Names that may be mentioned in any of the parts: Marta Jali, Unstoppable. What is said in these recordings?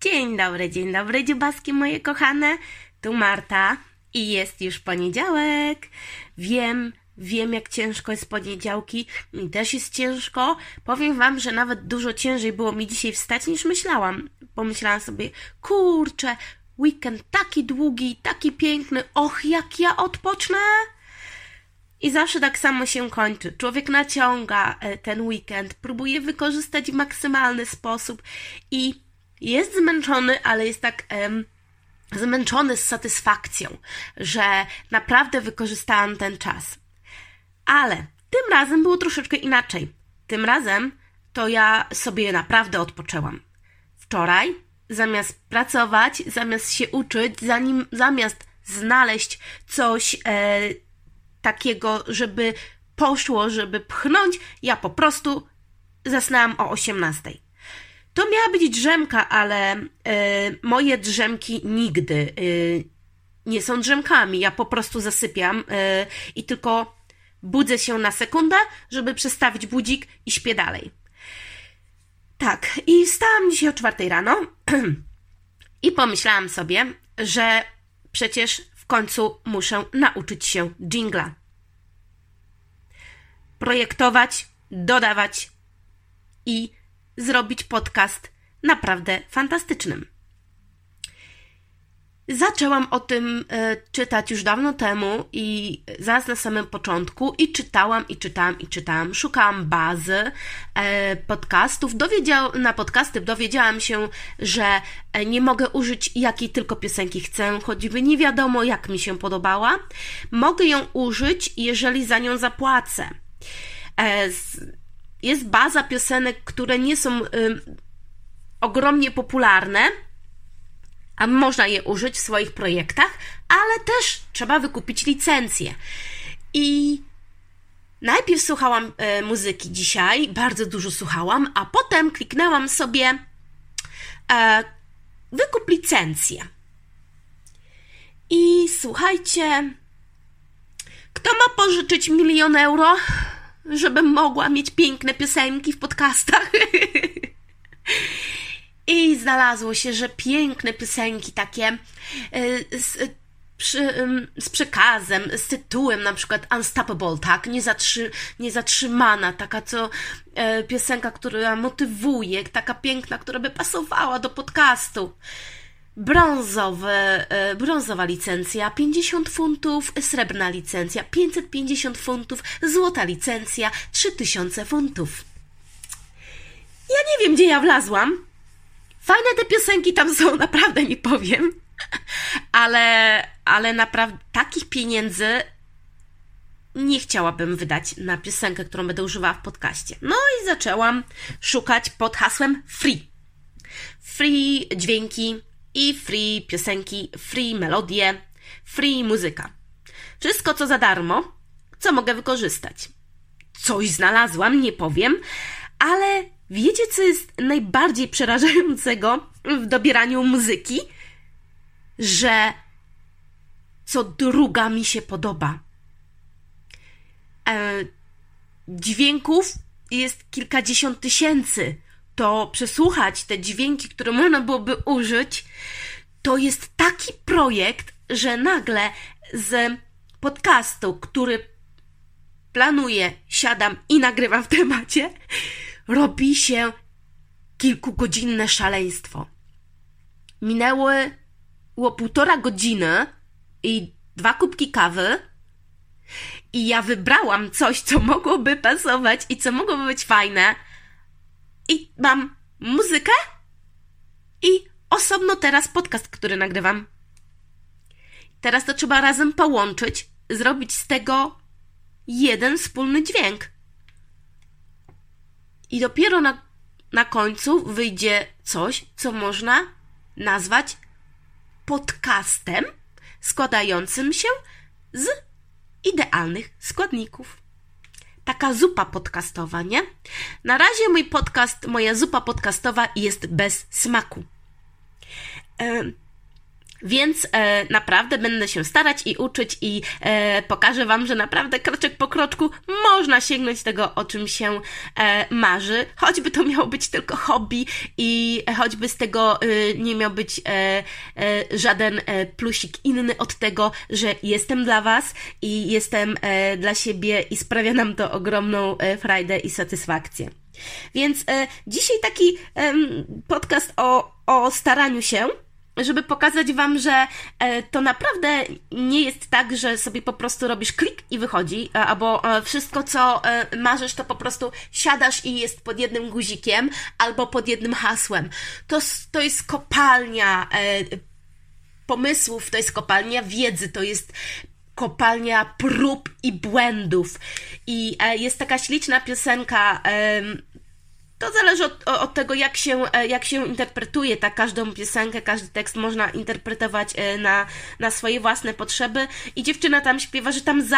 Dzień dobry dziubaski moje kochane, tu Marta i jest już poniedziałek. Wiem jak ciężko jest poniedziałki, mi też jest ciężko. Powiem wam, że nawet dużo ciężej było mi dzisiaj wstać niż myślałam. Pomyślałam sobie, kurczę, weekend taki długi, taki piękny, och jak ja odpocznę. I zawsze tak samo się kończy. Człowiek naciąga ten weekend, próbuje wykorzystać w maksymalny sposób i jest zmęczony, ale jest tak zmęczony z satysfakcją, że naprawdę wykorzystałam ten czas. Ale tym razem było troszeczkę inaczej. Tym razem to ja sobie naprawdę odpoczęłam. Wczoraj zamiast pracować, zamiast się uczyć, zamiast znaleźć coś takiego, żeby poszło, żeby pchnąć, ja po prostu zasnęłam o 18:00. To miała być drzemka, ale moje drzemki nigdy nie są drzemkami. Ja po prostu zasypiam i tylko budzę się na sekundę, żeby przestawić budzik i śpię dalej. Tak, i wstałam dzisiaj o 4:00 rano i pomyślałam sobie, że przecież w końcu muszę nauczyć się dżingla. Projektować, dodawać i zrobić podcast naprawdę fantastycznym. Zaczęłam o tym czytać już dawno temu i zaraz na samym początku i czytałam. Szukałam bazy podcastów. Na podcasty dowiedziałam się, że nie mogę użyć jakiej tylko piosenki chcę, choćby nie wiadomo jak mi się podobała. Mogę ją użyć, jeżeli za nią zapłacę. Jest baza piosenek, które nie są ogromnie popularne, a można je użyć w swoich projektach, ale też trzeba wykupić licencję. I najpierw słuchałam muzyki dzisiaj, bardzo dużo słuchałam, a potem kliknęłam sobie wykup licencję. I słuchajcie, kto ma pożyczyć 1 000 000 euro? Żebym mogła mieć piękne piosenki w podcastach. I znalazło się, że piękne piosenki takie z przekazem, z tytułem na przykład Unstoppable, tak? Niezatrzymana, taka co piosenka, która motywuje, taka piękna, która by pasowała do podcastu. Brązowa licencja, 50 funtów, srebrna licencja, 550 funtów, złota licencja, 3000 funtów. Ja nie wiem, gdzie ja wlazłam. Fajne te piosenki tam są, naprawdę nie powiem. Ale naprawdę takich pieniędzy nie chciałabym wydać na piosenkę, którą będę używała w podcaście. No i zaczęłam szukać pod hasłem free. Free dźwięki, i free piosenki, free melodie, free muzyka. Wszystko co za darmo, co mogę wykorzystać. Coś znalazłam, nie powiem, ale wiecie co jest najbardziej przerażającego w dobieraniu muzyki? Że co druga mi się podoba. Dźwięków jest kilkadziesiąt tysięcy. To przesłuchać te dźwięki, które można byłoby użyć, to jest taki projekt, że nagle z podcastu, który planuję, siadam i nagrywam w temacie, robi się kilkugodzinne szaleństwo. Minęło 1,5 godziny i 2 kubki kawy i ja wybrałam coś, co mogłoby pasować i co mogłoby być fajne, i mam muzykę i osobno teraz podcast, który nagrywam. Teraz to trzeba razem połączyć, zrobić z tego jeden wspólny dźwięk. I dopiero na końcu wyjdzie coś, co można nazwać podcastem składającym się z idealnych składników. Taka zupa podcastowa, nie? Na razie mój podcast, moja zupa podcastowa jest bez smaku. Więc naprawdę będę się starać i uczyć i pokażę Wam, że naprawdę kroczek po kroczku można sięgnąć tego, o czym się marzy, choćby to miało być tylko hobby i choćby z tego nie miał być żaden plusik inny od tego, że jestem dla Was i jestem dla siebie i sprawia nam to ogromną frajdę i satysfakcję. Więc dzisiaj taki podcast o staraniu się, żeby pokazać Wam, że to naprawdę nie jest tak, że sobie po prostu robisz klik i wychodzi, albo wszystko, co marzysz, to po prostu siadasz i jest pod jednym guzikiem albo pod jednym hasłem. To jest kopalnia pomysłów, to jest kopalnia wiedzy, to jest kopalnia prób i błędów. I jest taka śliczna piosenka, to zależy od tego, jak się interpretuje, tak każdą piosenkę, każdy tekst można interpretować na swoje własne potrzeby i dziewczyna tam śpiewa, że tam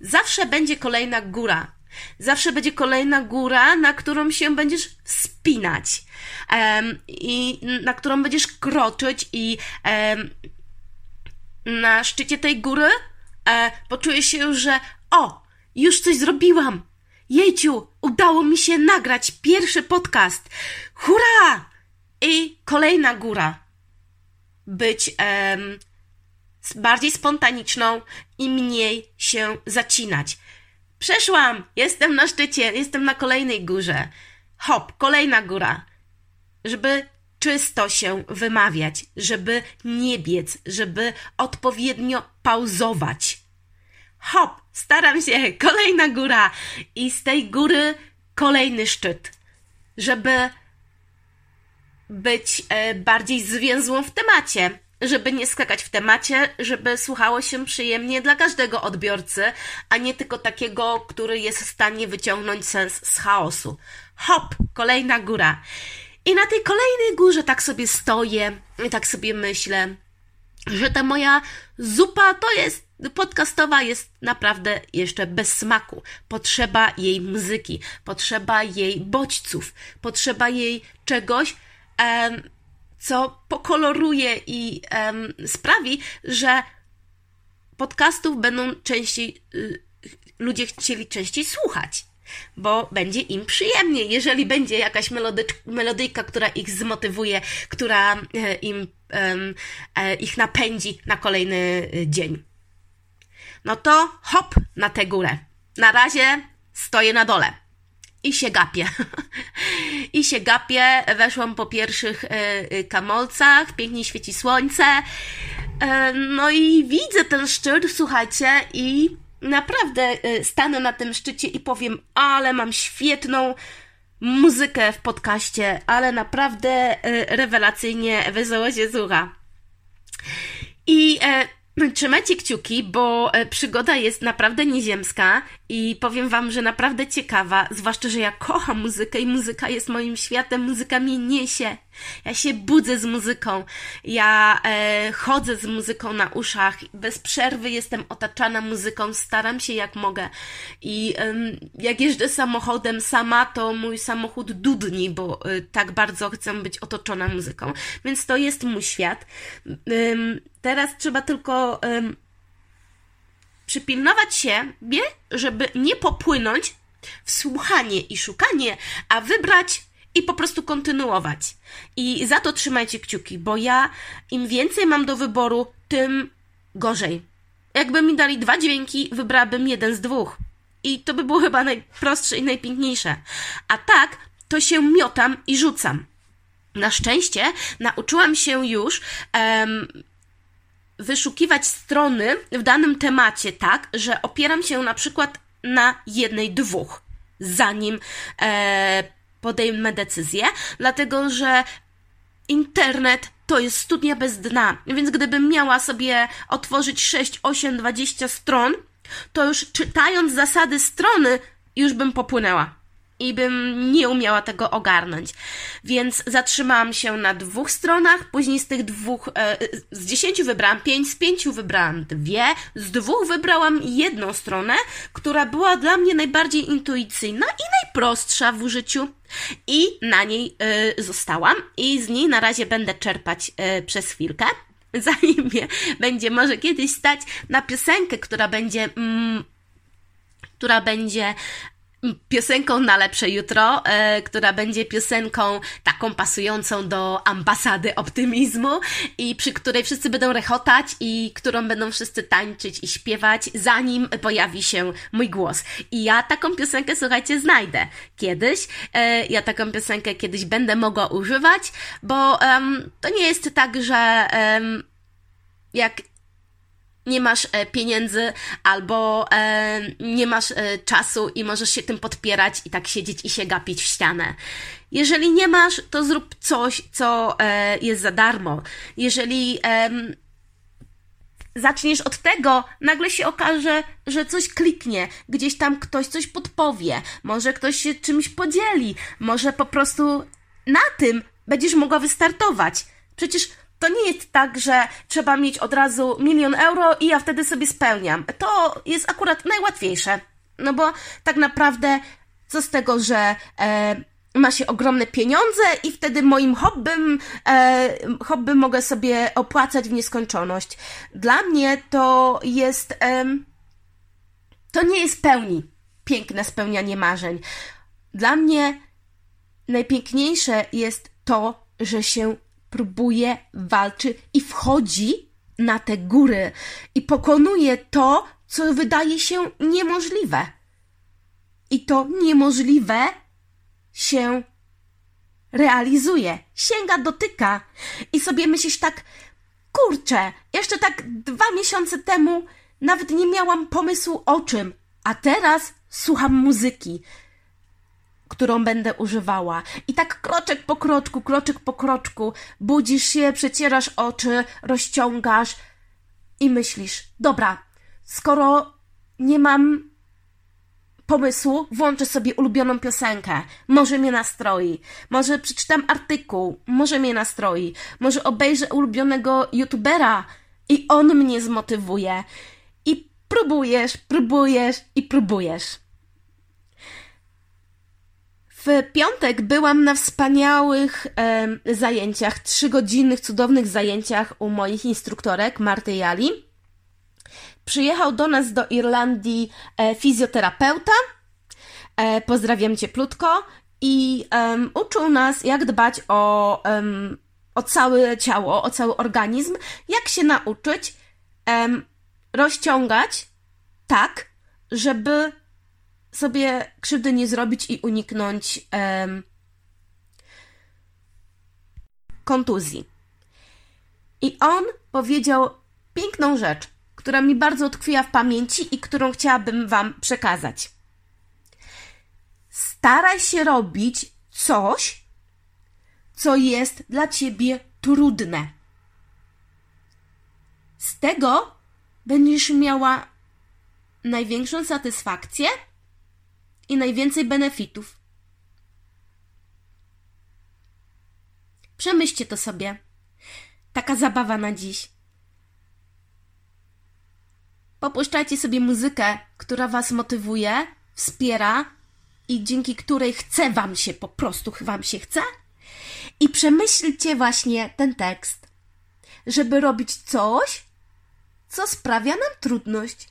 zawsze będzie kolejna góra. Zawsze będzie kolejna góra, na którą się będziesz wspinać i na którą będziesz kroczyć i na szczycie tej góry poczujesz się, że już coś zrobiłam. Jejciu, udało mi się nagrać pierwszy podcast. Hurra! I kolejna góra. Być bardziej spontaniczną i mniej się zacinać. Przeszłam, jestem na szczycie, jestem na kolejnej górze. Hop, kolejna góra. Żeby czysto się wymawiać, żeby nie biec, żeby odpowiednio pauzować. Hop, staram się, kolejna góra i z tej góry kolejny szczyt, żeby być bardziej zwięzłą w temacie, żeby nie skakać w temacie, żeby słuchało się przyjemnie dla każdego odbiorcy, a nie tylko takiego, który jest w stanie wyciągnąć sens z chaosu. Hop, kolejna góra. I na tej kolejnej górze tak sobie stoję i tak sobie myślę, że ta moja zupa podcastowa jest naprawdę jeszcze bez smaku. Potrzeba jej muzyki, potrzeba jej bodźców, potrzeba jej czegoś, co pokoloruje i sprawi, że podcastów będą częściej, ludzie chcieli częściej słuchać, bo będzie im przyjemnie, jeżeli będzie jakaś melodyjka, która ich zmotywuje, która ich napędzi na kolejny dzień. No to hop na tę górę. Na razie stoję na dole i się gapię. Weszłam po pierwszych kamolcach, pięknie świeci słońce. No i widzę ten szczyt, słuchajcie, i naprawdę stanę na tym szczycie i powiem, ale mam świetną muzykę w podcaście, ale naprawdę rewelacyjnie wesoło się słucha. I trzymajcie kciuki, bo przygoda jest naprawdę nieziemska i powiem Wam, że naprawdę ciekawa, zwłaszcza, że ja kocham muzykę i muzyka jest moim światem, muzyka mnie niesie. Ja się budzę z muzyką, ja chodzę z muzyką na uszach, bez przerwy jestem otaczana muzyką, staram się jak mogę i jak jeżdżę samochodem sama, to mój samochód dudni, bo tak bardzo chcę być otoczona muzyką, więc to jest mój świat. Teraz trzeba tylko przypilnować siebie, żeby nie popłynąć w słuchanie i szukanie, a wybrać i po prostu kontynuować. I za to trzymajcie kciuki, bo ja im więcej mam do wyboru, tym gorzej. Jakby mi dali 2 dźwięki, wybrałabym 1 z 2. I to by było chyba najprostsze i najpiękniejsze. A tak, to się miotam i rzucam. Na szczęście nauczyłam się już wyszukiwać strony w danym temacie tak, że opieram się na przykład na 1-2, zanim podejmę decyzję, dlatego że internet to jest studnia bez dna, więc gdybym miała sobie otworzyć 6, 8, 20 stron, to już czytając zasady strony już bym popłynęła i bym nie umiała tego ogarnąć. Więc zatrzymałam się na 2 stronach, później z tych 2, z 10 wybrałam 5, z 5 wybrałam 2, z 2 wybrałam 1 stronę, która była dla mnie najbardziej intuicyjna i najprostsza w użyciu. I na niej zostałam i z niej na razie będę czerpać przez chwilkę. zanim mnie będzie może kiedyś stać na piosenkę, która będzie piosenką na lepsze jutro, która będzie piosenką taką pasującą do ambasady optymizmu i przy której wszyscy będą rechotać i którą będą wszyscy tańczyć i śpiewać, zanim pojawi się mój głos. I ja taką piosenkę, słuchajcie, znajdę kiedyś. Ja taką piosenkę kiedyś będę mogła używać, bo to nie jest tak, że jak nie masz pieniędzy albo nie masz czasu i możesz się tym podpierać i tak siedzieć i się gapić w ścianę. Jeżeli nie masz, to zrób coś, co jest za darmo. Jeżeli zaczniesz od tego, nagle się okaże, że coś kliknie, gdzieś tam ktoś coś podpowie, może ktoś się czymś podzieli, może po prostu na tym będziesz mogła wystartować. Przecież to nie jest tak, że trzeba mieć od razu 1 000 000 euro i ja wtedy sobie spełniam. To jest akurat najłatwiejsze, no bo tak naprawdę co z tego, że ma się ogromne pieniądze i wtedy moim hobby mogę sobie opłacać w nieskończoność. Dla mnie to jest, to nie jest piękne spełnianie marzeń. Dla mnie najpiękniejsze jest to, że się próbuje, walczy i wchodzi na te góry i pokonuje to, co wydaje się niemożliwe. I to niemożliwe się realizuje, sięga, dotyka i sobie myślisz tak, kurczę, jeszcze tak 2 miesiące temu nawet nie miałam pomysłu o czym, a teraz słucham muzyki, którą będę używała. I tak kroczek po kroczku, budzisz się, przecierasz oczy, rozciągasz i myślisz, dobra, skoro nie mam pomysłu, włączę sobie ulubioną piosenkę, może mnie nastroi, może przeczytam artykuł, może mnie nastroi, może obejrzę ulubionego youtubera i on mnie zmotywuje. I próbujesz. W piątek byłam na wspaniałych zajęciach, 3-godzinnych, cudownych zajęciach u moich instruktorek, Marty Jali. Przyjechał do nas do Irlandii fizjoterapeuta, pozdrawiam cieplutko, i uczył nas, jak dbać o całe ciało, o cały organizm, jak się nauczyć rozciągać tak, żeby sobie krzywdy nie zrobić i uniknąć kontuzji. I on powiedział piękną rzecz, która mi bardzo utkwiła w pamięci i którą chciałabym wam przekazać. Staraj się robić coś, co jest dla ciebie trudne. Z tego będziesz miała największą satysfakcję i najwięcej benefitów. Przemyślcie to sobie. Taka zabawa na dziś. Popuszczajcie sobie muzykę, która was motywuje, wspiera i dzięki której chce wam się, po prostu wam się chce. I przemyślcie właśnie ten tekst, żeby robić coś, co sprawia nam trudność.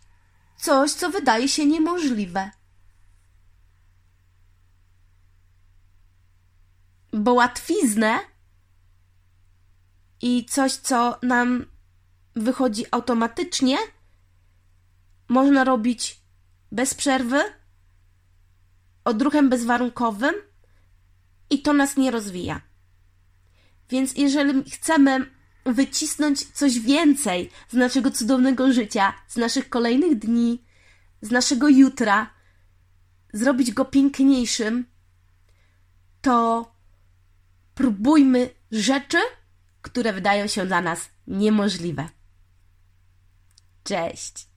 Coś, co wydaje się niemożliwe. Bo łatwiznę i coś, co nam wychodzi automatycznie, można robić bez przerwy, odruchem bezwarunkowym i to nas nie rozwija. Więc jeżeli chcemy wycisnąć coś więcej z naszego cudownego życia, z naszych kolejnych dni, z naszego jutra, zrobić go piękniejszym, to próbujmy rzeczy, które wydają się dla nas niemożliwe. Cześć!